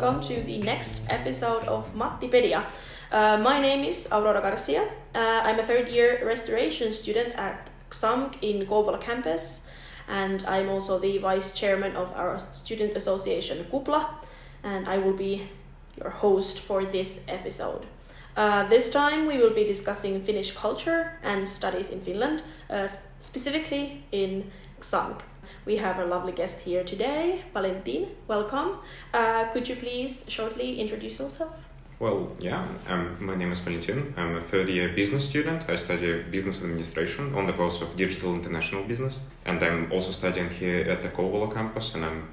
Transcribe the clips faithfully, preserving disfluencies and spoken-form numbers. welcome to the next episode of Mattipedia. Uh, my name is Aurora Garcia. Uh, I'm a third year restoration student at X A M K in Kouvola campus, and I'm also the vice chairman of our student association Kupla, and I will be your host for this episode. Uh, this time we will be discussing Finnish culture and studies in Finland, uh, specifically in X A M K. We have a lovely guest here today, Valentin. Welcome. Uh, could you please shortly introduce yourself? Well, yeah, um, my name is Valentin. I'm a third-year business student. I study business administration on the course of digital international business. And I'm also studying here at the Kouvola campus, and I'm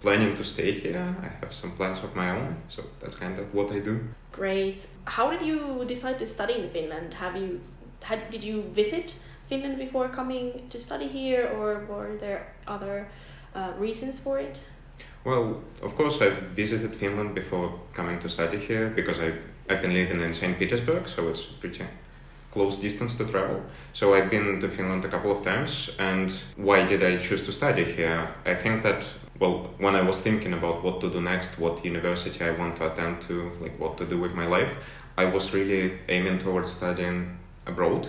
planning to stay here. I have some plans of my own, so that's kind of what I do. Great. How did you decide to study in Finland? Have you, had, did you visit Finland before coming to study here, or were there other uh, reasons for it? Well, of course, I've visited Finland before coming to study here because I, I've been living in Saint Petersburg, so it's a pretty close distance to travel. So I've been to Finland a couple of times. And why did I choose to study here? I think that, well, when I was thinking about what to do next, what university I want to attend to, like what to do with my life, I was really aiming towards studying abroad.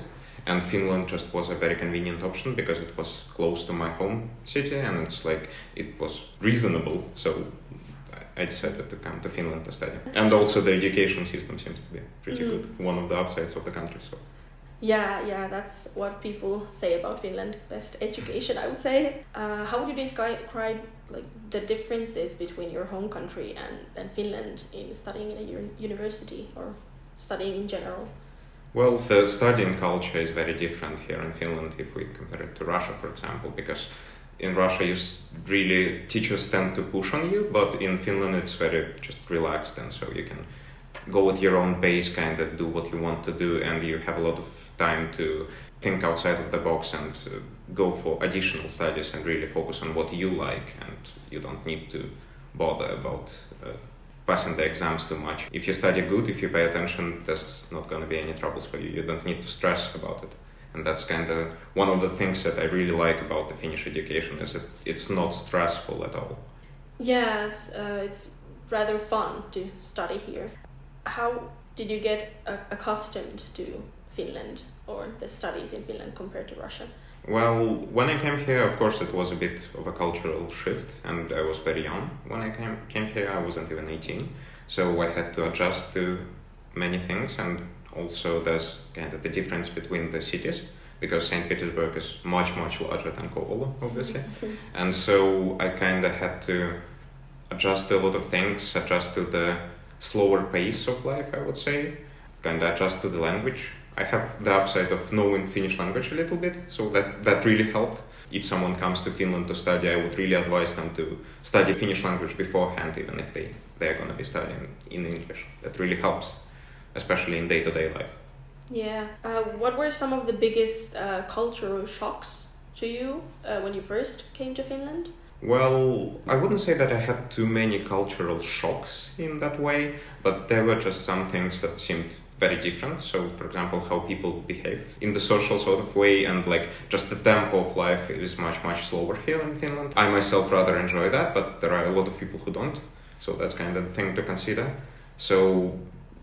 And Finland just was a very convenient option because it was close to my home city, and it's like it was reasonable. So I decided to come to Finland to study. And also the education system seems to be pretty mm. good. One of the upsides of the country. So. Yeah, yeah, that's what people say about Finland. Best education, I would say. Uh, how would you describe like the differences between your home country and, and Finland in studying in a university or studying in general? Well, the studying culture is very different here in Finland if we compare it to Russia, for example, because in Russia you really, teachers tend to push on you, but in Finland it's very just relaxed, and so you can go at your own pace, kind of do what you want to do, and you have a lot of time to think outside of the box and uh, go for additional studies and really focus on what you like, and you don't need to bother about uh, passing the exams too much. If you study good, if you pay attention, there's not going to be any troubles for you. You don't need to stress about it. And that's kind of one of the things that I really like about the Finnish education, is that it's not stressful at all. Yes, uh, it's rather fun to study here. How did you get uh, accustomed to Finland or the studies in Finland compared to Russia? Well, when I came here, of course, it was a bit of a cultural shift, and I was very young when I came, came here. I wasn't even eighteen, so I had to adjust to many things, and also there's kind of the difference between the cities, because Saint Petersburg is much, much larger than Kouvola, obviously, and so I kind of had to adjust to a lot of things, adjust to the slower pace of life, I would say, kind of adjust to the language. I have the upside of knowing Finnish language a little bit, so that, that really helped. If someone comes to Finland to study, I would really advise them to study Finnish language beforehand, even if they, they're going to be studying in English. That really helps, especially in day-to-day life. Yeah. Uh, what were some of the biggest uh, cultural shocks to you uh, when you first came to Finland? Well, I wouldn't say that I had too many cultural shocks in that way, but there were just some things that seemed very different. So, for example, how people behave in the social sort of way, and like just the tempo of life is much, much slower here in Finland. I myself rather enjoy that, but there are a lot of people who don't. So that's kind of the thing to consider. So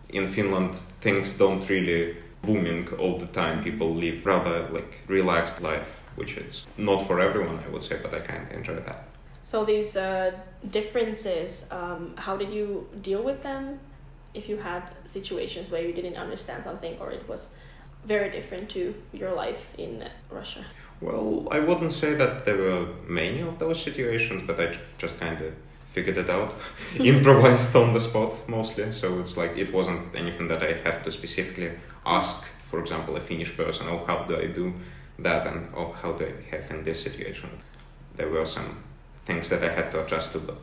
in Finland, things don't really booming all the time. People live rather like relaxed life, which is not for everyone, I would say, but I kind of enjoy that. So these uh, differences, um, how did you deal with them? If you had situations where you didn't understand something, or it was very different to your life in Russia? Well, I wouldn't say that there were many of those situations, but I just kind of figured it out, improvised on the spot mostly. So it's like it wasn't anything that I had to specifically ask, for example, a Finnish person, oh, how do I do that, and oh, how do I behave in this situation? There were some things that I had to adjust to, but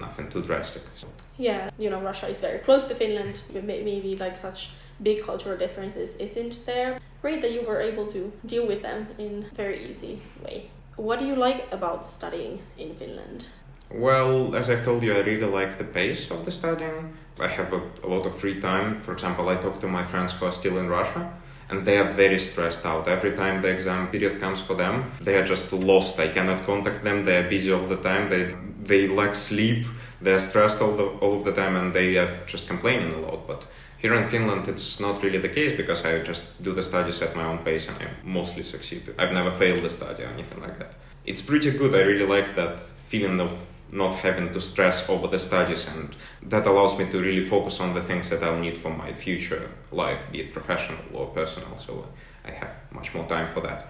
nothing too drastic. So. Yeah, you know, Russia is very close to Finland. Maybe like such big cultural differences isn't there. Great that you were able to deal with them in a very easy way. What do you like about studying in Finland? Well, as I've told you, I really like the pace of the studying. I have a, a lot of free time. For example, I talk to my friends who are still in Russia, and they are very stressed out. Every time the exam period comes for them, they are just lost. I cannot contact them. They are busy all the time. They, they lack sleep. They are stressed all, the, all of the time and they are just complaining a lot. But here in Finland it's not really the case because I just do the studies at my own pace and I mostly succeed. I've never failed a study or anything like that. It's pretty good. I really like that feeling of not having to stress over the studies, and that allows me to really focus on the things that I'll need for my future life, be it professional or personal, so I have much more time for that.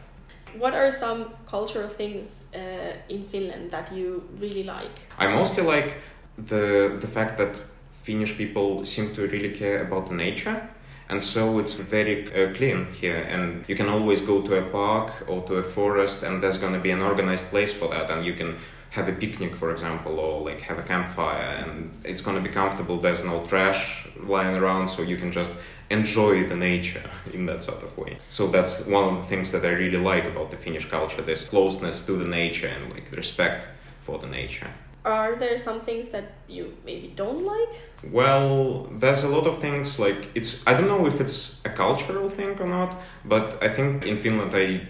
What are some cultural things uh, in Finland that you really like? I mostly like the the fact that Finnish people seem to really care about the nature, and so it's very uh, clean here, and you can always go to a park or to a forest and there's going to be an organized place for that, and you can have a picnic, for example, or like have a campfire, and it's going to be comfortable. There's no trash lying around, so you can just enjoy the nature in that sort of way. So that's one of the things that I really like about the Finnish culture, this closeness to the nature and like respect for the nature. Are there some things that you maybe don't like? Well, there's a lot of things, like it's, I don't know if it's a cultural thing or not, but I think in Finland I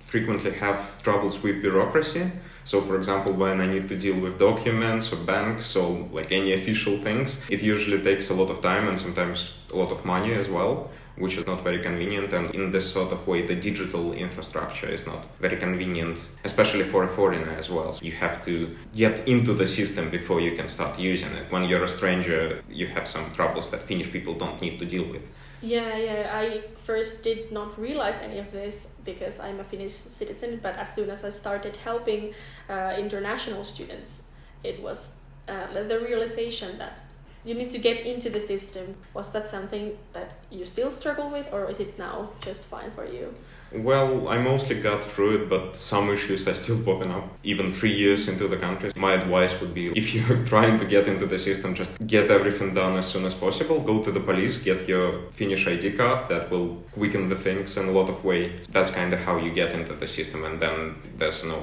frequently have troubles with bureaucracy. So, for example, when I need to deal with documents or banks or like any official things, it usually takes a lot of time and sometimes a lot of money as well, which is not very convenient. And in this sort of way, the digital infrastructure is not very convenient, especially for a foreigner as well. So you have to get into the system before you can start using it. When you're a stranger, you have some troubles that Finnish people don't need to deal with. Yeah, yeah. I first did not realize any of this because I'm a Finnish citizen, but as soon as I started helping uh, international students, it was uh, the realization that you need to get into the system. Was that something that you still struggle with, or is it now just fine for you? Well, I mostly got through it, but some issues are still popping up, even three years into the country. My advice would be, if you're trying to get into the system, just get everything done as soon as possible. Go to the police, get your Finnish I D card, that will quicken the things in a lot of ways. That's kind of how you get into the system, and then there's no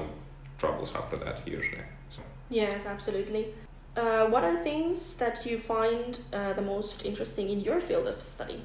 troubles after that, usually. So. Yes, absolutely. Uh, what are things that you find uh, the most interesting in your field of study?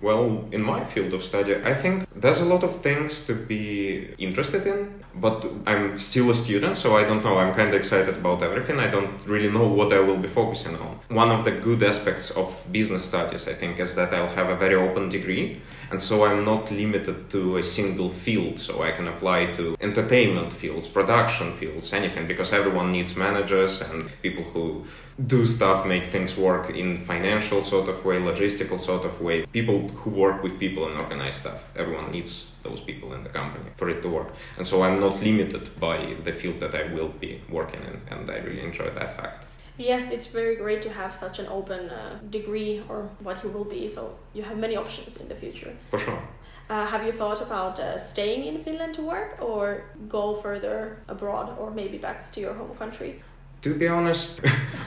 Well, in my field of study, I think there's a lot of things to be interested in, but I'm still a student, so I don't know. I'm kind of excited about everything. I don't really know what I will be focusing on. One of the good aspects of business studies, I think, is that I'll have a very open degree, and so I'm not limited to a single field. So I can apply to entertainment fields, production fields, anything, because everyone needs managers and people who do stuff, make things work in financial sort of way, logistical sort of way, people who work with people and organize stuff. Everyone needs those people in the company for it to work. And so I'm not limited by the field that I will be working in, and I really enjoy that fact. Yes, it's very great to have such an open uh, degree or what you will be, so you have many options in the future. For sure. Uh, have you thought about uh, staying in Finland to work, or go further abroad, or maybe back to your home country? To be honest,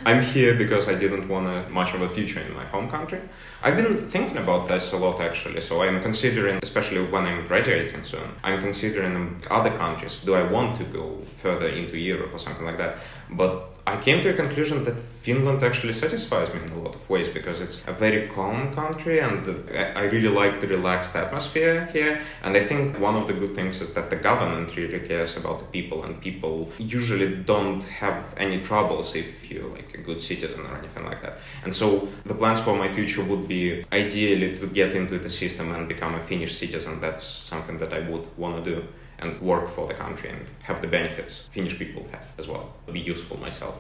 I'm here because I didn't want a, much of a future in my home country. I've been thinking about this a lot, actually, so I'm considering, especially when I'm graduating soon, I'm considering other countries. Do I want to go further into Europe or something like that? But I came to a conclusion that Finland actually satisfies me in a lot of ways, because it's a very calm country and I really like the relaxed atmosphere here. And I think one of the good things is that the government really cares about the people, and people usually don't have any troubles if you're like a good citizen or anything like that. And so the plans for my future would be ideally to get into the system and become a Finnish citizen. That's something that I would want to do, and work for the country and have the benefits Finnish people have as well. Be useful myself.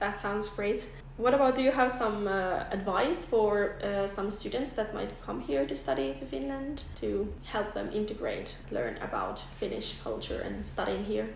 That sounds great. What about, do you have some uh, advice for uh, some students that might come here to study to Finland, to help them integrate, learn about Finnish culture and studying here?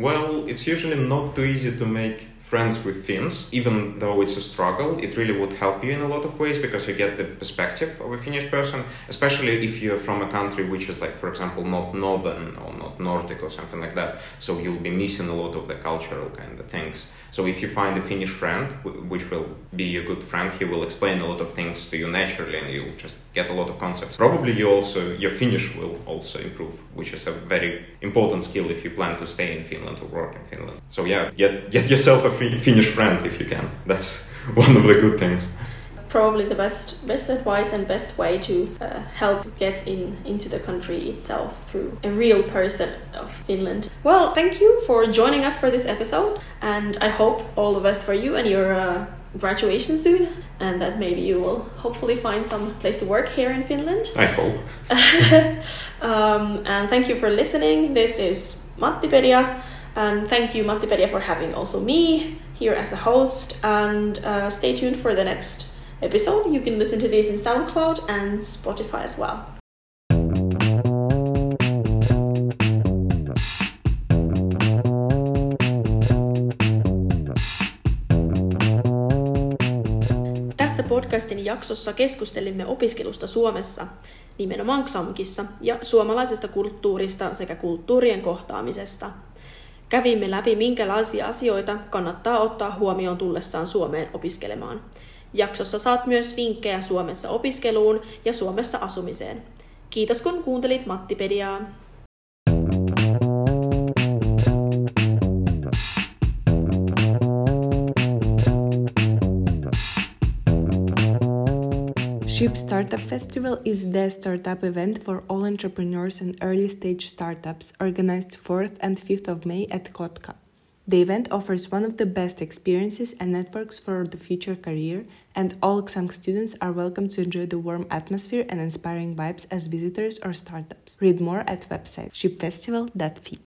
Well, it's usually not too easy to make friends with Finns, even though it's a struggle. It really would help you in a lot of ways, because you get the perspective of a Finnish person, especially if you're from a country which is, like, for example, not northern or not Nordic or something like that. So you'll be missing a lot of the cultural kind of things. So if you find a Finnish friend, which will be your good friend, he will explain a lot of things to you naturally, and you'll just get a lot of concepts. Probably you also, your Finnish will also improve, which is a very important skill if you plan to stay in Finland or work in Finland. So yeah, get, get yourself a Finnish friend if you can. That's one of the good things. probably the best best advice and best way to uh, help get in into the country itself through a real person of Finland. Well, thank you for joining us for this episode, and I hope all the best for you and your uh, graduation soon, and that maybe you will hopefully find some place to work here in Finland. I hope. um, and thank you for listening. This is Mattipedia, and thank you Mattipedia for having also me here as a host, and uh, stay tuned for the next episode. You can listen to these in SoundCloud and Spotify as well. Podcastin jaksossa keskustelimme opiskelusta Suomessa, nimenomaan XAMKissa, ja suomalaisesta kulttuurista sekä kulttuurien kohtaamisesta. Kävimme läpi, minkälaisia asioita kannattaa ottaa huomioon tullessaan Suomeen opiskelemaan. Jaksossa saat myös vinkkejä Suomessa opiskeluun ja Suomessa asumiseen. Kiitos kun kuuntelit Mattipediaa! Ship Startup Festival is the startup event for all entrepreneurs and early-stage startups, organized fourth and fifth of May at Kotka. The event offers one of the best experiences and networks for the future career, and all XAMK students are welcome to enjoy the warm atmosphere and inspiring vibes as visitors or startups. Read more at website ship festival dot f i.